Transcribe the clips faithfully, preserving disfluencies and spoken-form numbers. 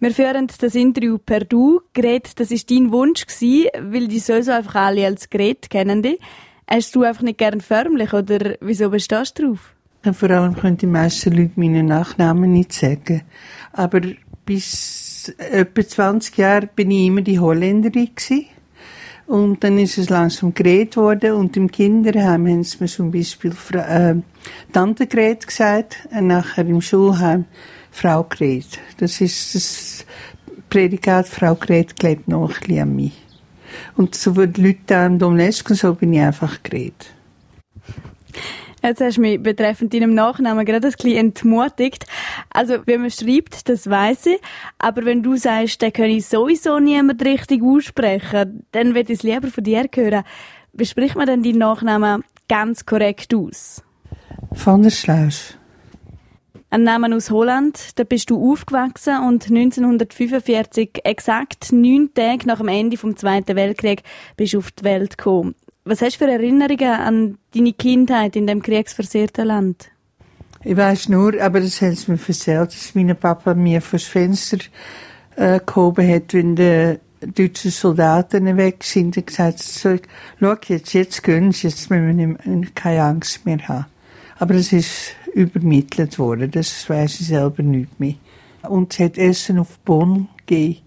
Wir führen das Interview per Du. Gret, das war dein Wunsch, weil die sowieso einfach alle als Gret kennen dich. Hast du einfach nicht gern förmlich oder wieso bestehst du drauf? Ja, vor allem können die meisten Leute meinen Nachnamen nicht sagen. Aber bis etwa zwanzig Jahre bin ich immer die Holländerin gewesen. Und dann ist es langsam Gret worden und im Kinderheim haben sie mir zum Beispiel Fra- äh, Tante Gret gesagt und nachher im Schulheim Frau Gret. Das ist das Prädikat Frau Gret klebt noch ein bisschen an mich. Und so wie die Leute da im Dom Lesken, so bin ich einfach Gret. Jetzt hast du mich betreffend deinem Nachnamen gerade ein bisschen entmutigt. Also, wenn man schreibt, das weiss ich. Aber wenn du sagst, dann kann ich sowieso niemand richtig aussprechen, dann würde ich es lieber von dir hören. Wie spricht man denn deinen Nachnamen ganz korrekt aus? Van der Sluis. Ein Name aus Holland, da bist du aufgewachsen und neunzehnhundertfünfundvierzig, exakt neun Tage nach dem Ende des Zweiten Weltkriegs, bist du auf die Welt gekommen. Was hast du für Erinnerungen an deine Kindheit in dem kriegsversehrten Land? Ich weiss nur, aber das hat es mir erzählt, dass mein Papa mir vor das Fenster äh, gehoben hat, wenn die deutschen Soldaten weg sind. Er hat gesagt, so, schau jetzt, jetzt gehen sie, jetzt müssen wir nicht, keine Angst mehr haben. Aber das ist übermittelt worden, das weiss ich selber nicht mehr. Und es hat Essen auf Bonn gegeben,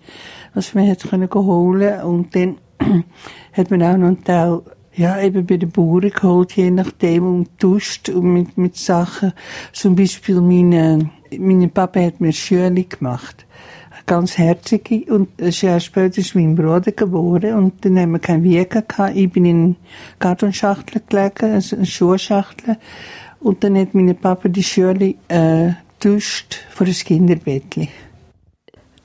was man hat können holen. Und dann hat man auch noch einen Teil ja, eben bei den Bauern geholt, je nachdem, und duscht und mit, mit Sachen. Zum Beispiel meine, meine Papa hat mir Schöne gemacht. Ganz herzige. Und ein Jahr später ist mein Bruder geboren und dann haben wir keinen Weg gehabt. Ich bin in eine Kartonschachtel gelegen, also eine Schuhschachtel. Und dann hat mein Papa die Schöne, äh, duscht vor das Kinderbettli.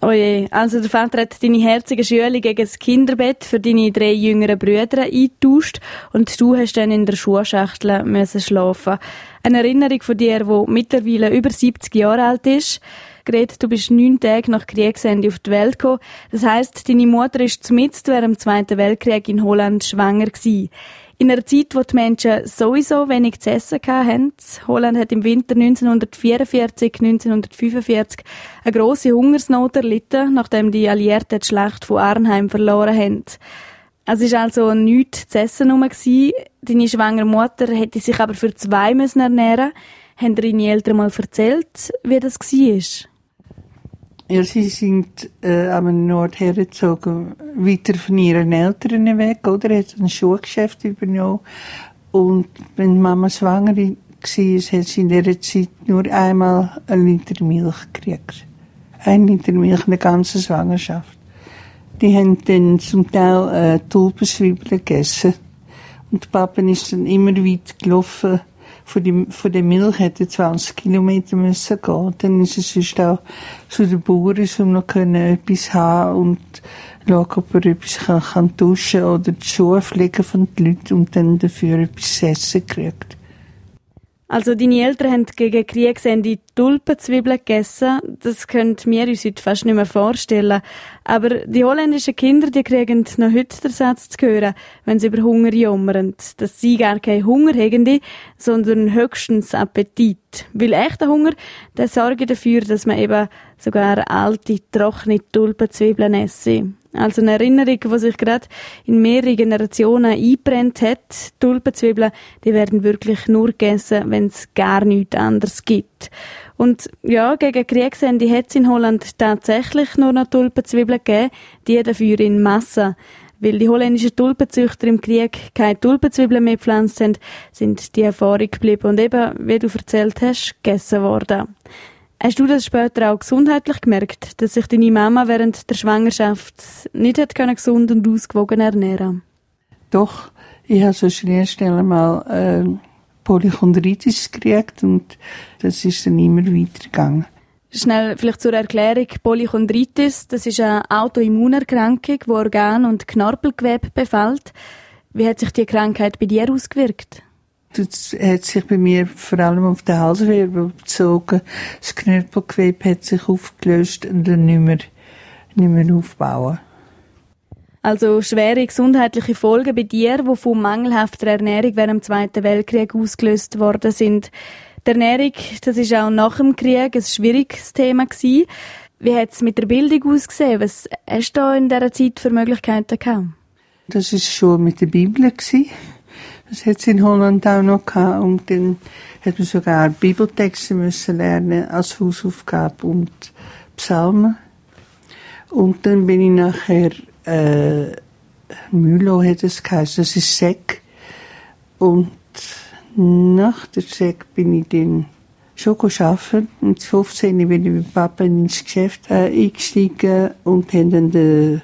Oh je, also der Vater hat deine herzige Schüle gegen das Kinderbett für deine drei jüngeren Brüder eingetauscht und du hast dann in der Schuhschachtel müssen schlafen. Eine Erinnerung von dir, die mittlerweile über siebzig Jahre alt ist. Gret, du bist neun Tage nach Kriegsende auf die Welt gekommen. Das heisst, deine Mutter war zumindest während dem Zweiten Weltkrieg in Holland schwanger gewesen. In einer Zeit, wo die Menschen sowieso wenig zu essen hatten. Holland hat im Winter neunzehnhundertvierundvierzig, neunzehnhundertfünfundvierzig eine grosse Hungersnot erlitten, nachdem die Alliierten die Schlacht von Arnheim verloren haben. Es war also nichts zu essen. Deine schwangere Mutter hätte sich aber für zwei müssen ernähren müssen. Haben deine Eltern mal erzählt, wie das war? Ja, sie sind äh, am Nord hergezogen, weiter von ihren Eltern weg, oder? Er hat ein Schuhgeschäft übernommen. Und wenn Mama schwanger war, hat sie in dieser Zeit nur einmal einen Liter Milch gekriegt. Ein Liter Milch, eine ganze Schwangerschaft. Die haben dann zum Teil äh, Tulpenzwiebeln gegessen. Und Papa ist dann immer weit gelaufen. Von, die, von der Milch hätte zwanzig Kilometer müssen gehen. Dann ist es sonst auch zu den Bauern, um noch etwas haben und schauen, ob er etwas kann, kann duschen oder die Schuhe pflegen von den Leuten und dann dafür etwas zu essen kriegt. Also deine Eltern haben gegen Kriegsende Tulpenzwiebeln gegessen. Das können wir uns heute fast nicht mehr vorstellen. Aber die holländischen Kinder, die kriegen noch heute den Satz zu hören, wenn sie über Hunger jammern, dass sie gar keinen Hunger haben, sondern höchstens Appetit. Weil echter Hunger, der sorgt dafür, dass man eben sogar alte, trockene Tulpenzwiebeln esse. Also eine Erinnerung, die sich gerade in mehreren Generationen eingebrennt hat. Tulpenzwiebeln, die werden wirklich nur gegessen, wenn es gar nichts anderes gibt. Und ja, gegen Kriegsende hat es in Holland tatsächlich nur noch Tulpenzwiebeln gegeben, die dafür in Massen. Weil die holländischen Tulpenzüchter im Krieg keine Tulpenzwiebeln mehr gepflanzt haben, sind die erfahren geblieben und eben, wie du erzählt hast, gegessen worden. Hast du das später auch gesundheitlich gemerkt, dass sich deine Mama während der Schwangerschaft nicht hat können gesund und ausgewogen ernähren? Doch, ich habe so schnell schnell mal äh, Polychondritis gekriegt und das ist dann immer weitergegangen. Schnell vielleicht zur Erklärung. Polychondritis, das ist eine Autoimmunerkrankung, die Organ- und Knorpelgewebe befällt. Wie hat sich die Krankheit bei dir ausgewirkt? Das hat sich bei mir vor allem auf den Halswirbel bezogen. Das Knöpelgewebe hat sich aufgelöst und dann nicht mehr, nicht mehr aufbauen. Also schwere gesundheitliche Folgen bei dir, die von mangelhafter Ernährung während dem Zweiten Weltkrieg ausgelöst worden sind. Die Ernährung, das war auch nach dem Krieg ein schwieriges Thema gewesen. Wie hat es mit der Bildung ausgesehen? Was hast du in dieser Zeit für Möglichkeiten gehabt? Das war schon mit der Bibel. Das hat es in Holland auch noch gehabt. Und dann hat man sogar Bibeltexte müssen lernen als Hausaufgabe und Psalmen. Und dann bin ich nachher, äh, Mülo hat es geheißen, das ist Sek. Und nach der Sek bin ich dann schon arbeiten. Mit fünfzehn bin ich mit Papa ins Geschäft äh, eingestiegen und haben dann die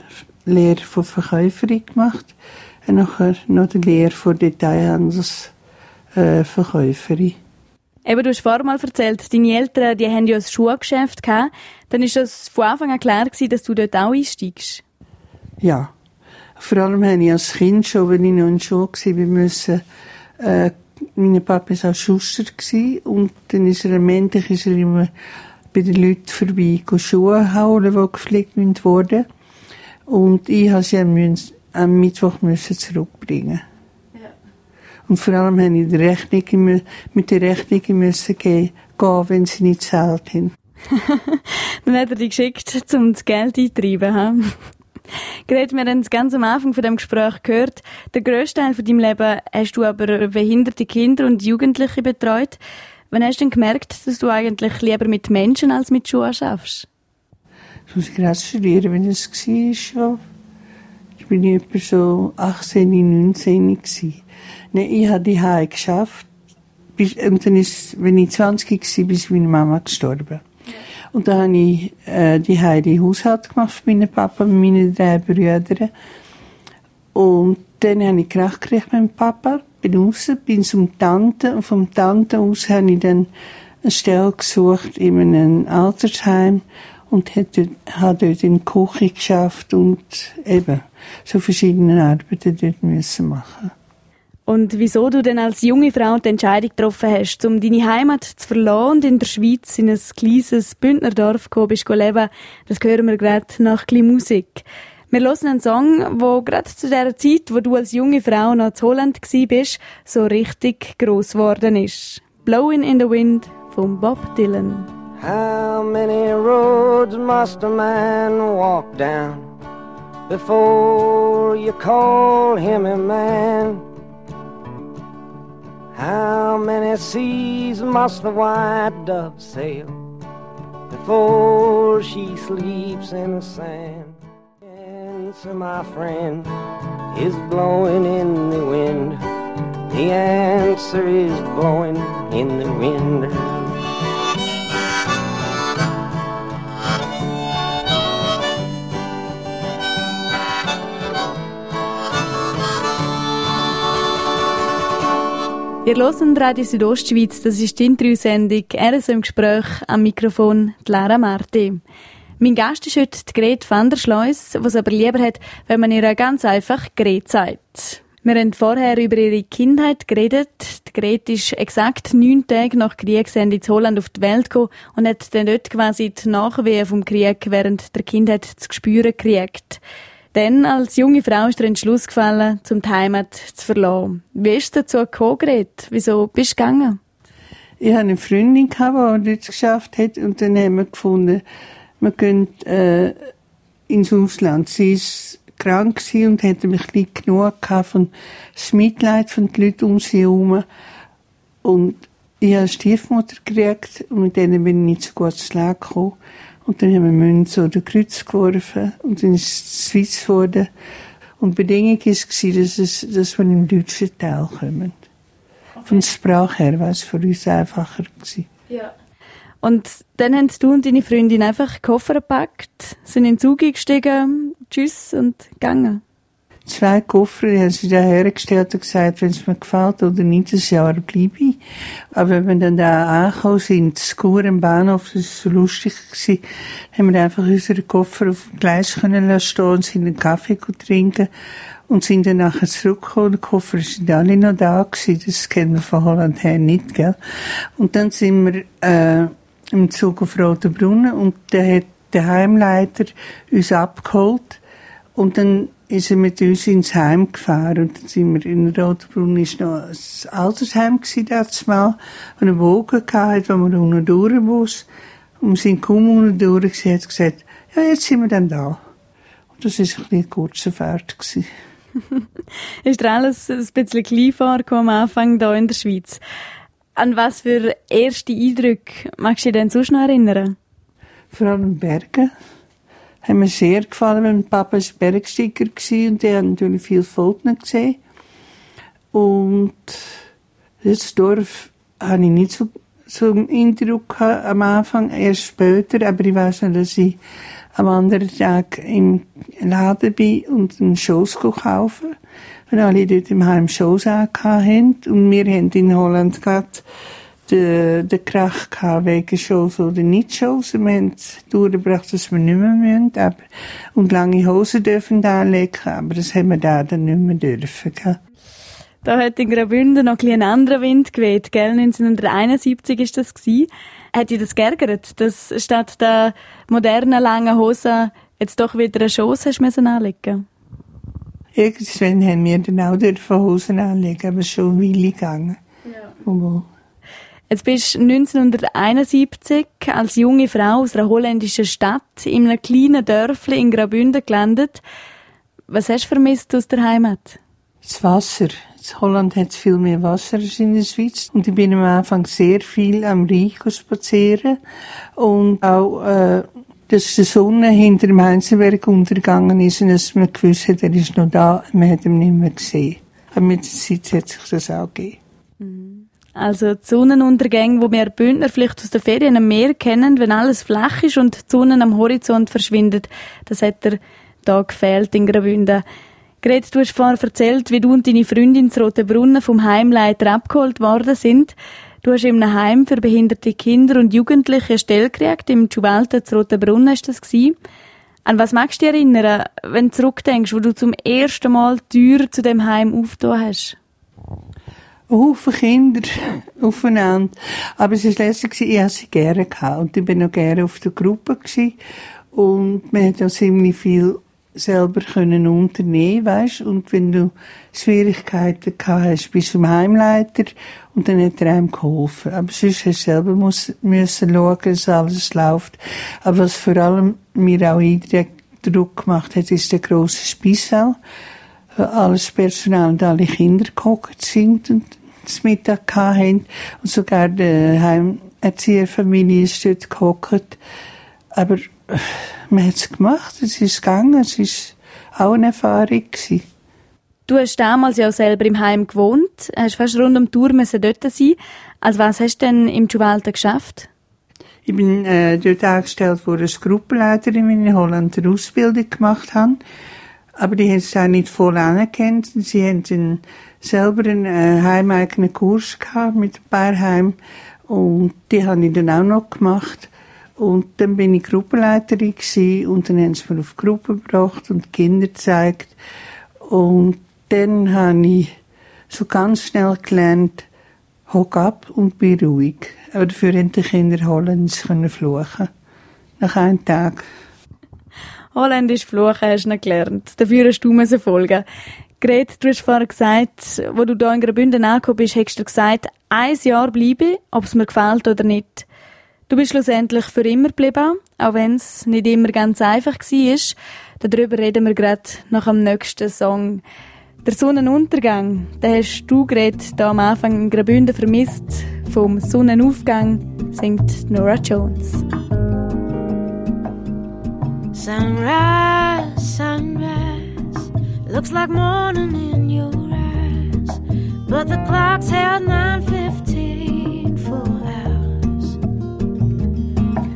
Lehre von Verkäuferin gemacht. Und nachher noch die Lehre von Detailhandelsverkäuferin. Äh, Eben, du hast vorher mal erzählt, deine Eltern die haben ja ein Schuhgeschäft gehabt. Dann war das von Anfang an klar, dass du dort auch einsteigst? Ja. Vor allem habe ich als Kind schon, wenn ich noch in der Schule war, müssen, äh, mein Papa war auch Schuster und dann ist er am Montag ist er immer bei den Leuten vorbei Schuhe holen, die gepflegt wurden. Und ich musste sie am Mittwoch zurückbringen. Ja. Und vor allem musste ich die Rechnung, mit der Rechnung müssen gehen, wenn sie nicht gezahlt haben. Dann hat er dich geschickt, um das Geld einzutreiben. Gret, wir haben es ganz am Anfang von dem Gespräch gehört. Den grössten Teil von deinem Leben hast du aber behinderte Kinder und Jugendliche betreut. Wann hast du denn gemerkt, dass du eigentlich lieber mit Menschen als mit Schuhen arbeitest? Das muss ich gerade studieren, wenn es war. Ich war etwa so achtzehn, neunzehn. Nein, ich habe die Haare geschafft. Und dann ist, wenn ich zwanzig war, ist meine Mama gestorben. Und dann habe ich äh, die Heidi Haushalt gemacht mit meinem Papa und meinen drei Brüdern. Und dann habe ich Krach gekriegt mit meinem Papa, bin raus, bin zum Tante und vom Tante aus habe ich dann eine Stelle gesucht in einem Altersheim und habe dort, habe dort in der Küche geschafft und eben so verschiedene Arbeiten dort müssen machen. Und wieso du denn als junge Frau die Entscheidung getroffen hast, um deine Heimat zu verlassen und in der Schweiz in ein kleines Bündnerdorf zu leben, das hören wir gerade nach etwas Musik. Wir hören einen Song, der gerade zu der Zeit, wo du als junge Frau noch zu Holland warst, so richtig gross geworden ist. «Blowing in the Wind» von Bob Dylan. How many roads must a man walk down before you call him a man? How many seas must the white dove sail before she sleeps in the sand? And so my friend is blowing in the wind. The answer is blowing in the wind. Ihr hört Radio Südostschweiz, das ist die Interview-Sendung «R S im Gespräch», am Mikrofon Lara Marti. Mein Gast ist heute Gret van der Sluis, was aber lieber hat, wenn man ihr ganz einfach Gret sagt. Wir haben vorher über ihre Kindheit geredet. Die Gret ist exakt neun Tage nach Kriegsende in Holland auf die Welt gekommen und hat dann dort quasi die Nachwehen vom Krieg während der Kindheit zu spüren gekriegt. Dann, als junge Frau, ist der Entschluss gefallen, um die Heimat zu verlassen. Wie ist es dazu gekommen, Gret? Wieso bist du gegangen? Ich hatte eine Freundin, die nichts geschafft hat. Und dann haben wir gefunden, wir könnten äh, ins Ausland. Sie war krank und hatte mich ein bisschen genug von das Mitleid von den Leuten um sie herum. Und ich habe eine Stiefmutter gekriegt und mit denen bin ich nicht so gut zu Leben gekommen. Und dann haben wir Münzen oder Kreuz geworfen und dann ist es Schweiz geworden. Und die Bedingung war, dass, es, dass wir im deutschen Teil kommen. Okay. Von der Sprache her war es für uns einfacher. Ja. Und dann haben du und deine Freundin einfach Koffer gepackt, sind in den Zug eingestiegen, tschüss und gegangen. Zwei Koffer, die haben sie da hergestellt und gesagt, wenn es mir gefällt oder nicht, ein Jahr bleibe ich. Aber wenn wir dann da angekommen sind, zu Chur am Bahnhof, das war so lustig gewesen, haben wir einfach unsere Koffer auf dem Gleis können lassen stehen und sind einen Kaffee trinken und sind dann nachher zurückgekommen. Die Koffer sind alle noch da gewesen, das kennen wir von Holland her nicht, gell. Und dann sind wir, äh, im Zug auf Rothenbrunnen und da hat der Heimleiter uns abgeholt und dann ist er mit uns ins Heim gefahren und dann sind wir in Rothenbrunnen, ist noch ein Altersheim gsi damals, wo eine Woge hatte, wo man unten durch muss. Und wir sind kaum unterdurch, sie hat gesagt, ja, jetzt sind wir dann da. Und das war ein bisschen kurze Fahrt. Ist dir alles ein bisschen klein vorgekommen am Anfang hier in der Schweiz? An was für erste Eindrücke magst du dich denn sonst noch erinnern? Vor allem Berge. Das hat mir sehr gefallen, weil mein Papa war Bergsteiger und die haben natürlich viele Fotos gesehen. Und das Dorf hatte ich nicht so zum Eindruck am Anfang, erst später, aber ich weiss noch, dass ich am anderen Tag im Laden bin und einen Schoss kaufe. Und alle dort im Heim Schoss hatten. Und wir haben in Holland gerade den, den Krach gehabt, wegen Schoss oder nicht Schoss. Wir haben durchgebracht, dass wir nicht mehr müssen. Aber, und lange Hosen dürfen anlegen, aber das haben wir da dann nicht mehr dürfen. Gell? Da hat in Graubünden noch ein anderer Wind geweht, gell? neunzehnhunderteinundsiebzig war das. Hat dich das geärgert, dass statt der modernen langen Hosen jetzt doch wieder eine Schoss anlegen musst? Irgendwann haben wir dann auch dürfen Hosen anlegen, aber schon eine Weile gegangen. Ja. Obwohl. Jetzt bist du neunzehnhunderteinundsiebzig als junge Frau aus einer holländischen Stadt in einem kleinen Dörfli in Graubünden gelandet. Was hast du vermisst aus der Heimat? Das Wasser. In Holland hat es viel mehr Wasser als in der Schweiz. Und ich bin am Anfang sehr viel am Rhein spazieren. Und auch, äh, dass die Sonne hinter dem Heinzenberg untergegangen ist und dass man gewusst hat, er ist noch da, man hat ihn nicht mehr gesehen. Aber mit der Zeit hat sich das auch gegeben. Also die Sonnenuntergänge, die wir Bündner vielleicht aus den Ferien am Meer kennen, wenn alles flach ist und die Sonne am Horizont verschwindet, das hat er da gefehlt in Graubünden. Gret, du hast vorhin erzählt, wie du und deine Freundin in Rothenbrunnen vom Heimleiter abgeholt worden sind. Du hast in einem Heim für behinderte Kinder und Jugendliche eine Stelle gekriegt, im Giuvaulta in Rothenbrunnen war das. An was magst du dich erinnern, wenn du zurückdenkst, wo du zum ersten Mal die Tür zu diesem Heim aufgetan hast? Haufen Kinder aufeinander. Aber es war lässig, ich hatte sie gerne. Und ich war noch gerne auf der Gruppe. Und wir hatten auch ziemlich viel selber können unternehmen, weißt? Und wenn du Schwierigkeiten gehabt hast, bist du zum Heimleiter und dann hat er einem geholfen. Aber sonst hast du selber muss, müssen schauen, dass alles läuft. Aber was vor allem mir auch Eindruck gemacht hat, ist der grosse Speisesaal, wo alles Personal und alle Kinder gehockt sind und das Mittag gehabt haben. Und sogar die Heimerzieherfamilie ist dort gehockt. Aber man hat es gemacht, es ist gegangen, es war auch eine Erfahrung. Du hast damals ja auch selber im Heim gewohnt, hast fast rund um die Uhr dort sein. Also was hast du denn im Giuvaulta geschafft? Ich bin äh, dort angestellt worden als Gruppenleiterin, weil ich in Holland eine Ausbildung gemacht habe. Aber die haben es auch nicht voll anerkannt. Sie hatten selber einen äh, heimeigenen Kurs gehabt mit ein paar Heimen und die habe ich dann auch noch gemacht. Und dann bin ich Gruppenleiterin gewesen, und dann haben sie mir auf die Gruppe gebracht und die Kinder gezeigt. Und dann habe ich so ganz schnell gelernt, hock ab und bin ruhig. Aber dafür konnten die Kinder Holländisch fluchen. Nach einem Tag. Holländisch fluchen hast du nicht gelernt. Dafür hast du müssen folgen. Gret, du hast vorher gesagt, als du hier in Graubünden angekommen bist, hast du gesagt, ein Jahr bleibe, ob es mir gefällt oder nicht. Du bist schlussendlich für immer geblieben, auch wenn es nicht immer ganz einfach war. Darüber reden wir gerade nach dem nächsten Song. Der Sonnenuntergang, den hast du gerade da am Anfang in Graubünden vermisst. Vom Sonnenaufgang singt Norah Jones. Sunrise, sunrise, looks like morning in your eyes, but the clock's held nine fifteen for hours.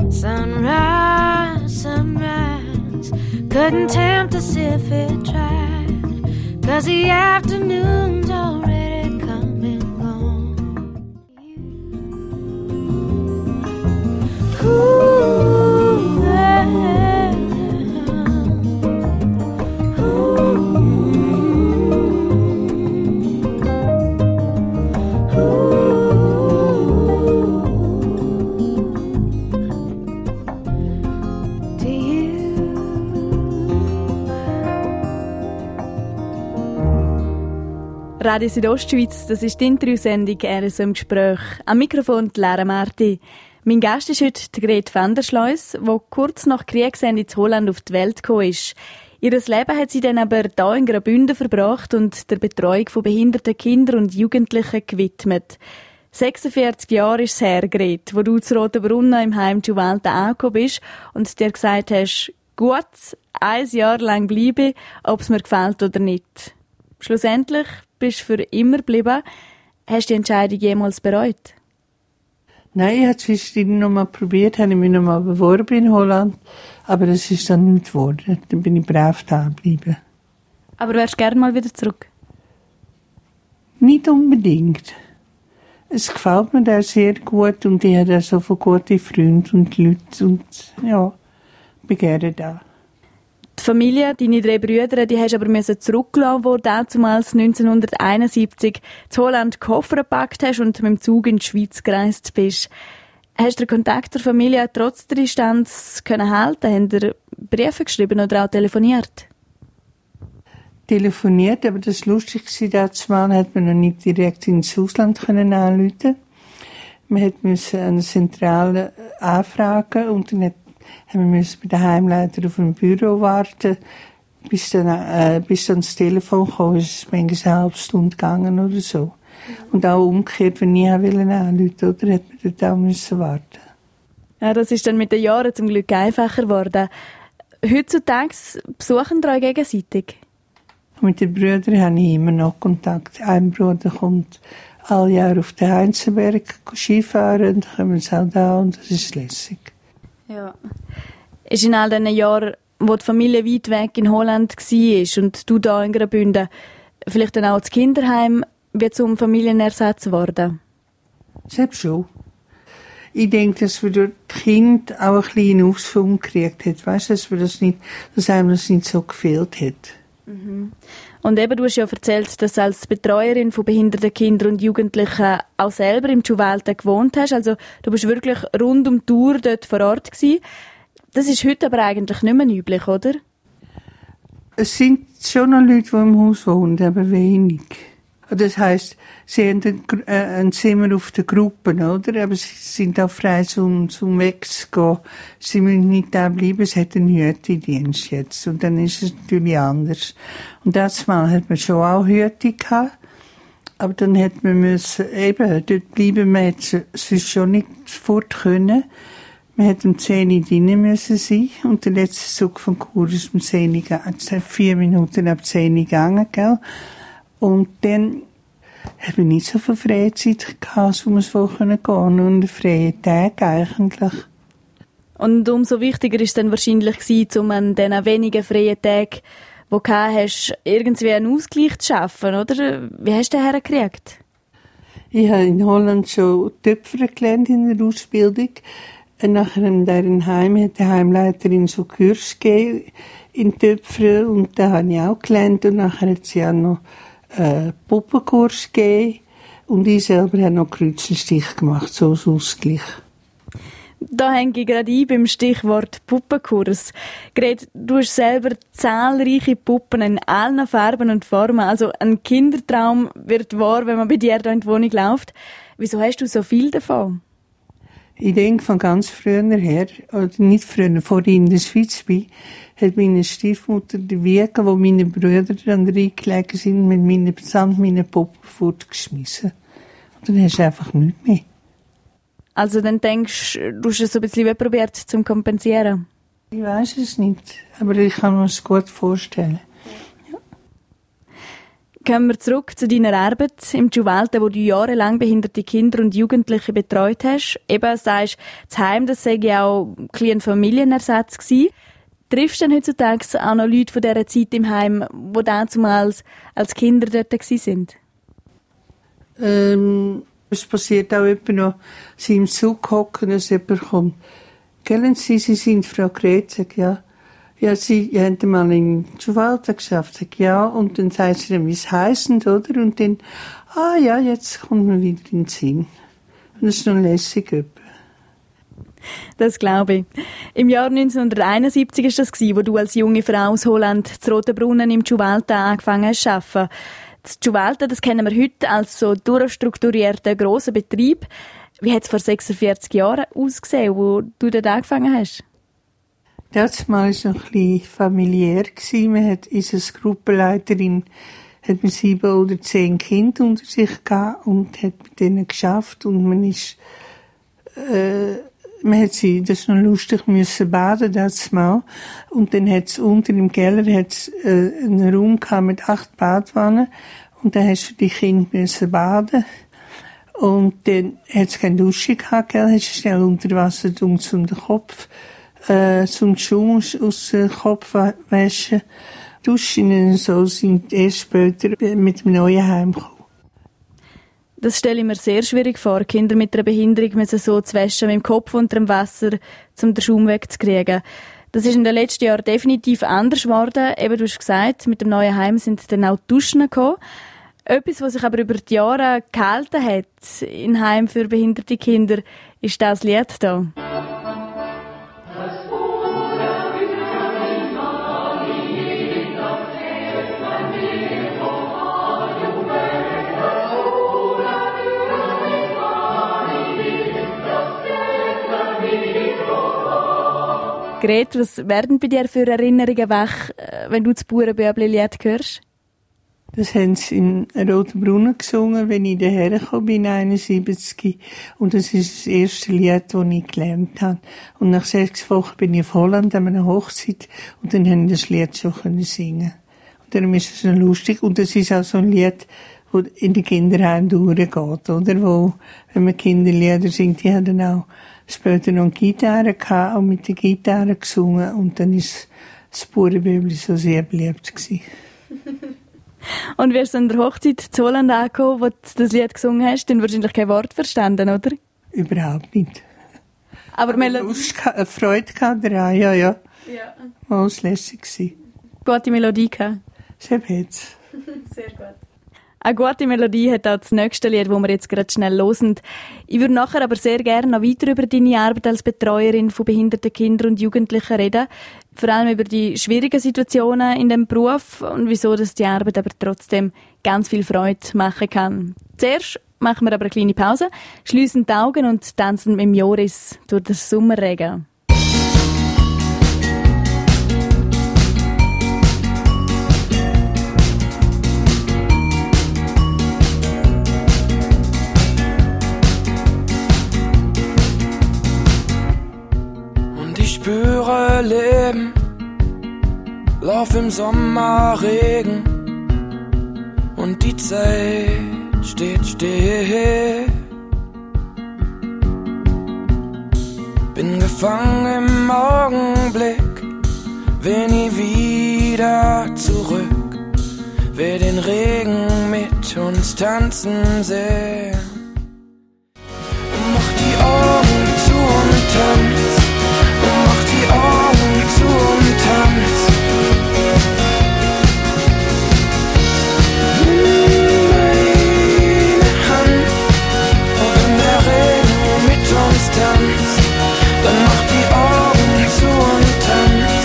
Sunrise, sunrise, couldn't tempt us if it tried, 'cause the afternoon's already come and gone. Ooh, yeah. Ooh. Ooh. Radio Südostschweiz, das ist die Interviewsendung «R S O im Gespräch». Am Mikrofon Lara Marti. Mein Gast ist heute Gret van der Sluis, die kurz nach Kriegsende in Holland auf die Welt gekommen ist. Ihr Leben hat sie dann aber hier in Graubünden verbracht und der Betreuung von behinderten Kindern und Jugendlichen gewidmet. sechsundvierzig Jahre ist es her, Gret, wo du zu Rothenbrunnen im Heim Giuvaulta angekommen bist und dir gesagt hast, gut, ein Jahr lang bleibe, ob es mir gefällt oder nicht. Schlussendlich bist du für immer geblieben. Hast du die Entscheidung jemals bereut? Nein, ich habe zwischendrin noch mal probiert, habe ich mich noch mal beworben in Holland, aber das ist dann nichts geworden. Dann bin ich brav da geblieben. Aber wärst du gerne mal wieder zurück? Nicht unbedingt. Es gefällt mir da sehr gut und ich habe da so viele gute Freunde und Leute und ja, begehre da. Die Familie, deine drei Brüder, die hast aber müssen zurückgelassen, wo du damals neunzehnhunderteinundsiebzig zu Holland Koffer gepackt hast und mit dem Zug in die Schweiz gereist bist. Hast du den Kontakt zur Familie trotz der Distanz können halten? Haben Sie Briefe geschrieben oder auch telefoniert? Telefoniert, aber das Lustigste damals hat man noch nicht direkt ins Ausland können anrufen. Man musste eine Zentrale anfragen und dann haben wir bei der Heimleiter auf dem Büro warten, bis dann, äh, bis dann das Telefon kam, ist es manchmal eine halbe Stunde gegangen oder so. Und auch umgekehrt, wenn ich anrufen wollte, oder, hat man dort auch müssen warten. Ja, das ist dann mit den Jahren zum Glück einfacher geworden. Heutzutage besuchen wir euch gegenseitig? Mit den Brüdern habe ich immer noch Kontakt. Ein Bruder kommt alle Jahre auf den Heinzenberg Skifahren, dann kommen sie auch da und das ist lässig. Ja. Ist in all diesen Jahren, wo die Familie weit weg in Holland war und du da in Graubünden, vielleicht dann auch das Kinderheim, wie zum Familienersatz geworden? Selbst schon. Ich denke, dass wir durch das Kind auch ein bisschen einen Ausflug gekriegt haben. Weißt du, dass, wir das nicht, dass einem das nicht so gefehlt hat. Mhm. Und eben, du hast ja erzählt, dass du als Betreuerin von behinderten Kindern und Jugendlichen auch selber im Giuvaulta gewohnt hast. Also du bist wirklich rund um die Tour dort vor Ort gewesen. Das ist heute aber eigentlich nicht mehr üblich, oder? Es sind schon noch Leute, die im Haus wohnen, aber wenig. Das heisst, sie haben ein Zimmer auf den Gruppen, oder? Aber sie sind auch frei, zum, zum wegzugehen. Sie müssen nicht da bleiben, es hat einen Hüttendienst jetzt. Und dann ist es natürlich anders. Und das Mal hat man schon auch Hütte gehabt. Aber dann hat man müssen, eben, dort bleiben, man hätte sonst schon nicht fort können. Man hätte um zehn Uhr drinnen müssen sein. Und der letzte Zug von Chur ist um zehn Uhr, vier Minuten ab zehn Uhr gegangen, gell? Und dann habe ich nicht so viel Freizeit gehabt, um es gehen konnte. Nur einen freien Tag eigentlich. Und umso wichtiger war es dann wahrscheinlich, gewesen, um an diesen wenigen freien Tagen, die du hast, irgendwie einen Ausgleich zu schaffen, oder? Wie hast du den hergekriegt? Ich habe in Holland schon Töpfer gelernt in der Ausbildung. Nachher in deren Heim hat die Heimleiterin so Kurs gegeben in Töpfern. Und da habe ich auch gelernt. Und nachher hat sie auch noch Äh, Puppenkurs gegeben und ich selber habe noch Kreuzelstich gemacht, so als Ausgleich. Da hänge ich gerade ein beim Stichwort Puppenkurs. Gret, du hast selber zahlreiche Puppen in allen Farben und Formen, also ein Kindertraum wird wahr, wenn man bei dir hier in die Wohnung läuft. Wieso hast du so viel davon? Ich denke, von ganz früher her, oder nicht früher, vor ich in der Schweiz bin, hat meine Stiefmutter die Wiege, wo meine Brüder dann reingelegen sind, mit meinen Sand, meinen Puppen fortgeschmissen. Und dann hast du einfach nichts mehr. Also dann denkst du, du hast es ein bisschen probiert, zum kompensieren? Ich weiß es nicht, aber ich kann mir es gut vorstellen. Ja. Kommen wir zurück zu deiner Arbeit im Giuvaulta, wo du jahrelang behinderte Kinder und Jugendliche betreut hast. Eben, sagst, das Heim, das sei ja auch ein kleiner Familienersatz gewesen. Triffst du denn heutzutage auch noch Leute von dieser Zeit im Heim, die damals als Kinder dort waren? Ähm, es passiert auch etwa noch, dass sie im Zug hocken, dass jemand kommt. Kennen Sie, Sie sind Frau Gret? Ja. Ja, Sie haben mal in Giuvaulta geschafft. Sag, ja, und dann sagt sie dann, wie es heisst, oder? Und dann, ah ja, jetzt kommt man wieder in den Sinn. Und das ist noch lässig etwa. Das glaube ich. Im Jahr neunzehnhunderteinundsiebzig war das, wo du als junge Frau aus Holland zu Rothenbrunnen im Giuvaulta angefangen hast zu arbeiten. Das Giuvaulta, das kennen wir heute als so durchstrukturierten grossen Betrieb. Wie hat es vor sechsundvierzig Jahren ausgesehen, wo du dort angefangen hast? Das Mal war es noch ein bisschen familiär. Man hat, unsere Gruppenleiterin hat mit sieben oder zehn Kindern unter sich gehabt und hat mit denen geschafft. Und man ist, äh, man hat sie, das ist noch lustig, müssen baden, das Mal. Und dann hat es unter im Keller hat's, äh, einen Raum gehabt mit acht Badwannen. Und dann hast du die Kinder müssen baden. Und dann hat es keine Dusche gehabt, gell? Hast du schnell unter Wasser um den Kopf. Äh, zum Schuh aus dem Kopf waschen. Duschen und so sind erst später mit dem neuen Heim gekommen. Das stelle ich mir sehr schwierig vor. Kinder mit einer Behinderung müssen so zu waschen, mit dem Kopf unter dem Wasser, um den Schaum wegzukriegen. Das ist in den letzten Jahren definitiv anders geworden. Eben, du hast gesagt, mit dem neuen Heim sind dann auch die Duschen gekommen. Etwas, was sich aber über die Jahre gehalten hat, in Heim für behinderte Kinder, ist das Lied hier. Gret, was werden bei dir für Erinnerungen wach, wenn du das Bauernbübli-Lied hörst? Das haben sie in Rothenbrunnen gesungen, wenn ich daher gekommen bin, einundsiebzig. Und das ist das erste Lied, das ich gelernt habe. Und nach sechs Wochen bin ich in Holland an einer Hochzeit und dann haben das Lied schon singen. Und darum ist es noch lustig. Und das ist auch so ein Lied, das in den Kinderheimen durchgeht, oder? Wo, wenn man Kinderlieder singt, die haben dann auch später noch eine Gitarre gehabt und mit der Gitarre gesungen. Und dann war das Bauernbübli so sehr beliebt. Und wärst du an der Hochzeit zu Holland angekommen, wo du das Lied gesungen hast, dann wahrscheinlich kein Wort verstanden, oder? Überhaupt nicht. Aber, Aber Melo- Lust, Freude daran, ja, ja. Ja. War es lässig gewesen. Gute Melodie gehabt. Sehr gut. Sehr gut. Eine gute Melodie hat auch das nächste Lied, das wir jetzt gerade schnell hören. Ich würde nachher aber sehr gerne noch weiter über deine Arbeit als Betreuerin von behinderten Kindern und Jugendlichen reden. Vor allem über die schwierigen Situationen in diesem Beruf und wieso dass die Arbeit aber trotzdem ganz viel Freude machen kann. Zuerst machen wir aber eine kleine Pause, schliessen die Augen und tanzen mit dem Joris durch den Sommerregen. Spüre Leben, lauf im Sommerregen und die Zeit steht still. Bin gefangen im Augenblick, will nie wieder zurück, will den Regen mit uns tanzen sehen. Mach die Augen zu und tanz. Augen zu und tanz. Nimm meine Hand, und wenn der Regen mit uns tanzt, dann mach die Augen zu und tanz.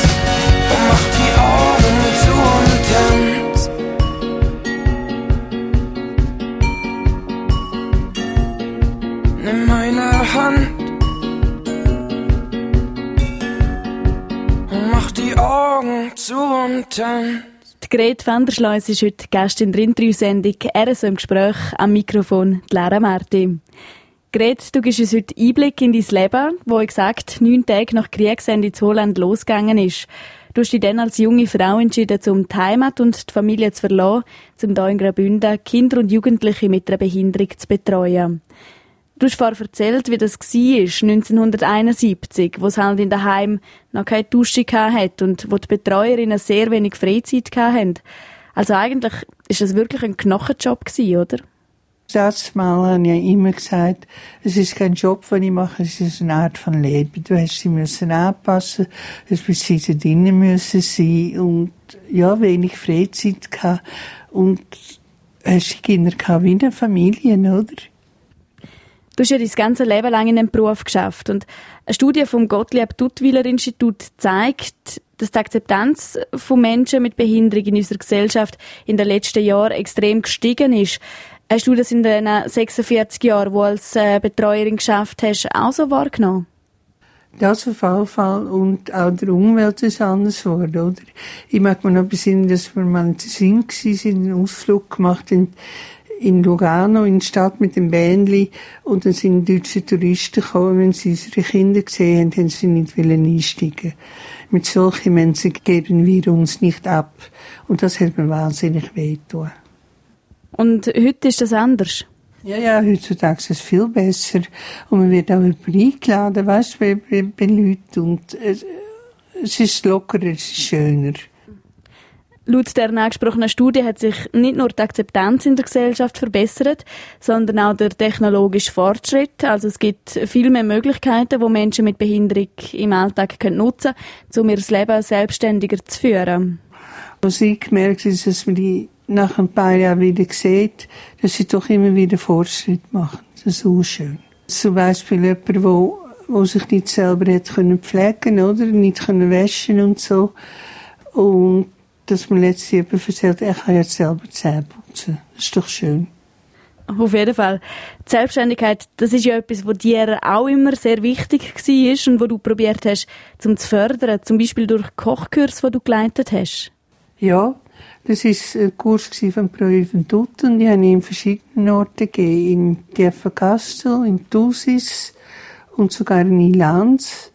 Dann mach die Augen zu und tanz. Nimm meine Hand. Die Augen zu und tanz. Die Gret van der Sluis ist heute Gästin in der Sendung R S O im Gespräch, am Mikrofon Lara Marti. Gret, du gibst uns heute Einblick in dein Leben, wo exakt neun Tage nach Kriegsende in Holland losgegangen ist. Du hast dich dann als junge Frau entschieden, um die Heimat und die Familie zu verlassen, um hier in Graubünden Kinder und Jugendliche mit einer Behinderung zu betreuen. Du hast vorher erzählt, wie das war, neunzehnhunderteinundsiebzig, wo es halt in der Heim noch keine Dusche hatte und wo die Betreuerinnen sehr wenig Freizeit hatten. Also eigentlich ist das wirklich ein Knochenjob gewesen, oder? Das Mal habe ich immer gesagt, es ist kein Job, den ich mache, es ist eine Art von Leben. Du hast dich anpassen müssen, es musste drinnen müssen sein und ja, wenig Freizeit gehabt. Und hast die Kinder gehabt wie in der Familie, oder? Du hast ja dein ganzes Leben lang in diesem Beruf geschafft. Und eine Studie vom Gottlieb-Duttweiler-Institut zeigt, dass die Akzeptanz von Menschen mit Behinderung in unserer Gesellschaft in den letzten Jahren extrem gestiegen ist. Hast du das in den sechsundvierzig Jahren, wo als Betreuerin geschafft hast, auch so wahrgenommen? Das auf jeden Fall. Und auch der Umwelt ist anders geworden, oder? Ich mag mir noch besinnen, dass wir mal in Tessin waren, einen Ausflug gemacht haben, in Lugano, in der Stadt mit dem Bähnli. Und dann sind deutsche Touristen gekommen, wenn sie unsere Kinder gesehen haben, haben sie nicht einsteigen. Mit solchen Menschen geben wir uns nicht ab. Und das hat mir wahnsinnig wehgetan. Und heute ist das anders? Ja, ja, heutzutage ist es viel besser. Und man wird auch eingeladen, weißt du, bei, bei Leuten. Und äh, es ist lockerer, es ist schöner. Laut der angesprochenen Studie hat sich nicht nur die Akzeptanz in der Gesellschaft verbessert, sondern auch der technologische Fortschritt. Also es gibt viel mehr Möglichkeiten, die Menschen mit Behinderung im Alltag nutzen können, um ihr Leben selbstständiger zu führen. Was ich gemerkt habe, ist, dass man die nach ein paar Jahren wieder sieht, dass sie doch immer wieder Fortschritt machen. Das ist auch schön. Zum Beispiel jemand, wo, wo sich nicht selber hat können pflegen, oder? Nicht können waschen und so. Und dass man letztens jemand erzählt, er kann jetzt selber Zähne putzen. Das ist doch schön. Auf jeden Fall. Die Selbstständigkeit, das ist ja etwas, was dir auch immer sehr wichtig war und was du probiert hast, um zu fördern. Zum Beispiel durch Kochkurse, die du geleitet hast. Ja, das war ein Kurs von Pro Iuventute und die habe ich in verschiedenen Orten gegeben. In Tiefenkastel, in Thusis und sogar in Ilanz.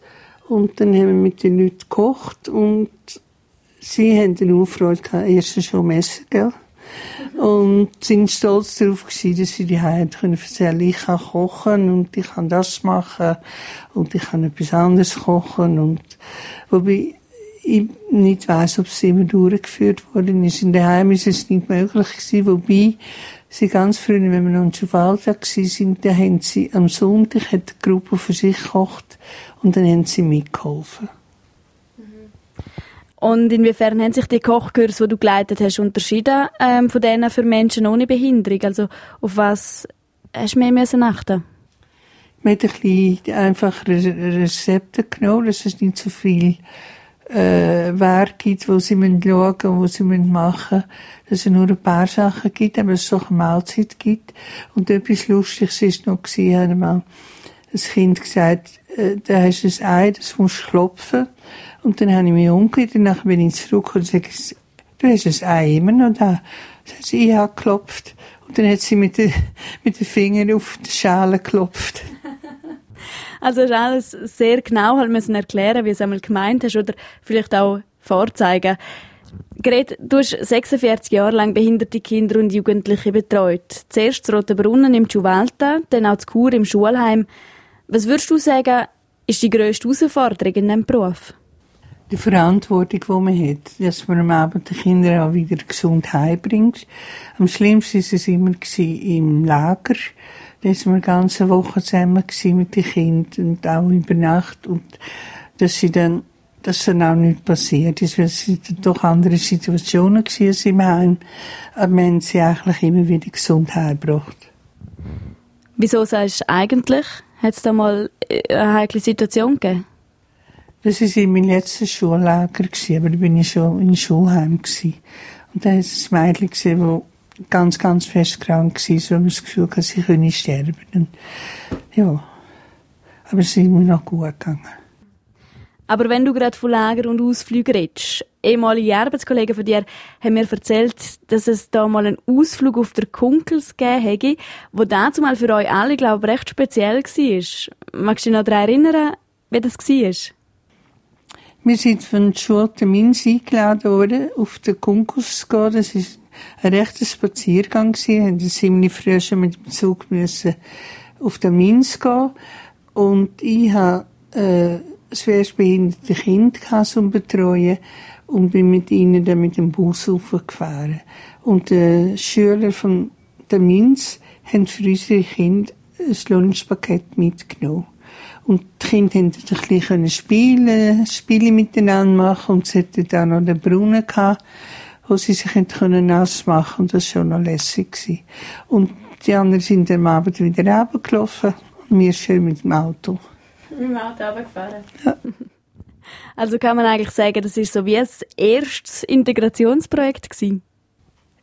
Und dann haben wir mit den Leuten gekocht und sie haben dann auch Freude gehabt, erstens schon Messer, gell? Und sind stolz darauf gewesen, dass sie die Heimat erzählen können. Ich kann kochen und ich kann das machen und ich kann etwas anderes kochen. Und wobei ich nicht weiss, ob es immer durchgeführt worden ist. In der Heim ist es nicht möglich gewesen, wobei sie ganz früh, wenn wir noch in Giuvaulta waren, dann haben sie am Sonntag hat die Gruppe für sich gekocht und dann haben sie mitgeholfen. Und inwiefern haben sich die Kochkurse, die du geleitet hast, unterschieden ähm, von denen für Menschen ohne Behinderung? Also auf was hast du mehr müssen achten? Wir haben ein bisschen einfache Rezepte genommen, dass es nicht so viel äh, Werk gibt, wo sie schauen müssen und wo sie machen müssen. Dass es nur ein paar Sachen gibt, aber es auch eine Mahlzeit gibt. Und etwas Lustiges war noch, ich habe mal ein Kind gesagt, äh, da hast du ein Ei, das musst du klopfen. Und dann habe ich mich umgekehrt, danach bin ich zurück und sage, du hast das Ei immer noch da. Dann hat sie, ich habe geklopft. Und dann hat sie mit den, mit den Fingern auf die Schale geklopft. Also hast du alles sehr genau halt müssen erklären, wie du es einmal gemeint hast oder vielleicht auch vorzeigen. Gret, du hast sechsundvierzig Jahre lang behinderte Kinder und Jugendliche betreut. Zuerst in Rothenbrunnen im Giuvaulta, dann auch in Chur im Schulheim. Was würdest du sagen, ist die grösste Herausforderung in diesem Beruf? Die Verantwortung, die man hat, dass man am Abend die Kinder auch wieder gesund heimbringt. Am schlimmsten war es immer im Lager. Da waren wir ganze Woche zusammen mit den Kindern und auch über Nacht. Und dass sie dann, dass dann auch nichts passiert ist, weil es doch andere Situationen waren im Heim. Aber wir haben sie eigentlich immer wieder gesund heimgebracht. Wieso sagst du eigentlich? Hat es da mal eine heikle Situation gegeben? Das war in meinem letzten Schullager, aber da war ich schon im Schulheim. Und da war es ein Mädchen, das ganz, ganz fest krank war, so das Gefühl hatte, sie könne sterben. Und ja, aber es ist mir noch gut gegangen. Aber wenn du gerade von Lager und Ausflügen redest, ehemalige Arbeitskollegen von dir haben mir erzählt, dass es da mal einen Ausflug auf der Kunkels gegeben hätte, der dazu mal für euch alle, glaube ich, recht speziell war. Magst du dich noch daran erinnern, wie das war? Wir sind von Schortenminz eingeladen worden, auf den Kunkels zu gehen. Das war ein rechter Spaziergang. Wir mussten ziemlich frisch mit dem Zug auf den Minz gehen. Und ich hatte äh, schwerstbehinderte Kinder zum Betreuen und bin mit ihnen dann mit dem Bus hochgefahren. Und die Schüler von der Minz haben für unsere Kinder ein Lunchpaket mitgenommen. Und die Kinder konnten ein bisschen spielen, Spiele miteinander machen und sie hatten auch noch den Brunnen gehabt, wo sie sich nass machen konnten und das war schon noch lässig. Und die anderen sind am Abend wieder runtergelaufen und wir schön mit dem Auto. Mit dem Auto runtergefahren? Ja. Also kann man eigentlich sagen, das war so wie ein erstes Integrationsprojekt gewesen?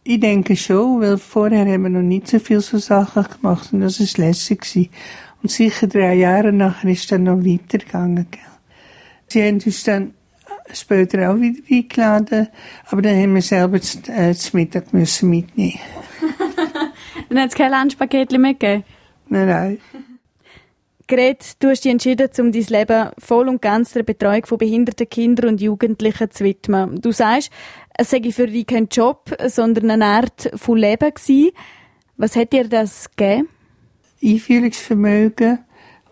Ich denke schon, weil vorher haben wir noch nicht so viel so Sachen gemacht und das war lässig gewesen. Und sicher drei Jahre nachher ist dann noch weitergegangen, gell. Sie haben uns dann später auch wieder eingeladen, aber dann haben wir selber zu äh, Mittag müssen mitnehmen. Dann hat es kein Lunchpaket mitgegeben? Nein, nein. Gret, du hast dich entschieden, um dein Leben voll und ganz der Betreuung von behinderten Kindern und Jugendlichen zu widmen. Du sagst, es sei für dich kein Job, sondern eine Art von Leben gewesen. Was hat dir das gegeben? Einfühlungsvermögen.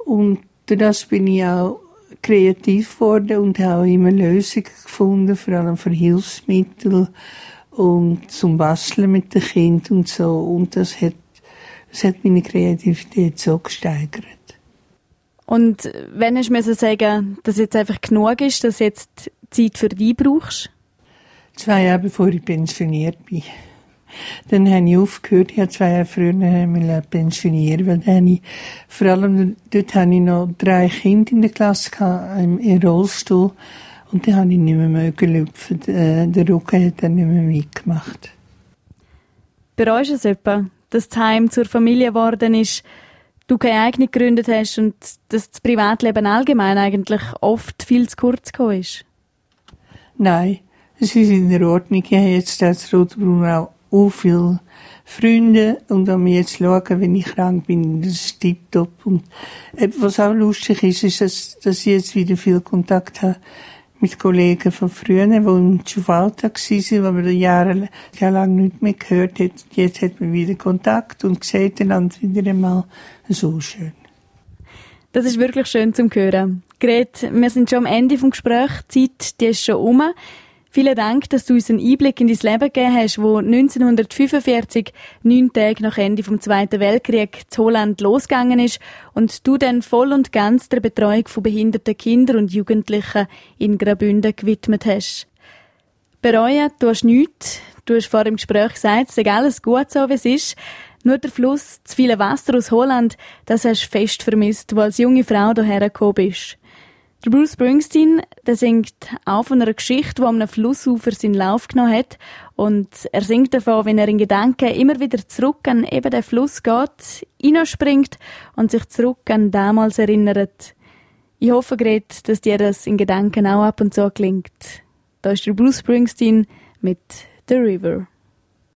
Und durch das bin ich auch kreativ geworden und habe immer Lösungen gefunden, vor allem für Hilfsmittel und zum Basteln mit den Kindern und so. Und das hat, das hat meine Kreativität so gesteigert. Und wann hast du sagen, dass jetzt einfach genug ist, dass du jetzt Zeit für dich brauchst? Zwei Jahre bevor ich pensioniert bin. Dann habe ich aufgehört. Ich habe zwei Jahre früher mich pensioniert, weil dann habe ich, vor allem dort hatte ich noch drei Kinder in der Klasse im Rollstuhl und dann habe ich nicht mehr gelüpfen. Der Rücken hat dann nicht mehr mitgemacht. Bereust du es etwa, dass das Heim zur Familie geworden ist, du keine eigene gegründet hast und dass das Privatleben allgemein eigentlich oft viel zu kurz gekommen ist? Nein, es ist in der Ordnung. Ich habe jetzt als Rotbrunn auch so viele Freunde und wenn wir jetzt schauen, wenn ich krank bin, das ist tiptop. Und was auch lustig ist, ist, dass, dass ich jetzt wieder viel Kontakt habe mit Kollegen von früher, die in Giuvaulta waren, wo man jahrelang jahrelang nicht mehr gehört hat. Jetzt hat man wieder Kontakt und sieht einander wieder einmal. So schön. Das ist wirklich schön zum Hören. Gret, wir sind schon am Ende des Gesprächs. Die Zeit die ist schon um. Vielen Dank, dass du uns einen Einblick in dein Leben gegeben hast, wo neunzehnhundertfünfundvierzig, neun Tage nach Ende des Zweiten Weltkriegs, in Holland losgegangen ist und du dann voll und ganz der Betreuung von behinderten Kindern und Jugendlichen in Graubünden gewidmet hast. Bereuen, du hast nichts. Du hast vor dem Gespräch gesagt, es sei alles gut so, wie es ist. Nur der Fluss, das viele Wasser aus Holland, das hast du fest vermisst, wo als junge Frau hierher gekommen bist. Der Bruce Springsteen, der singt auch von einer Geschichte, die am Flussufer seinen Lauf genommen hat. Und er singt davon, wenn er in Gedanken immer wieder zurück an eben den Fluss geht, hineinspringt und sich zurück an damals erinnert. Ich hoffe, Gret, dass dir das in Gedanken auch ab und zu gelingt. Da ist der Bruce Springsteen mit «The River».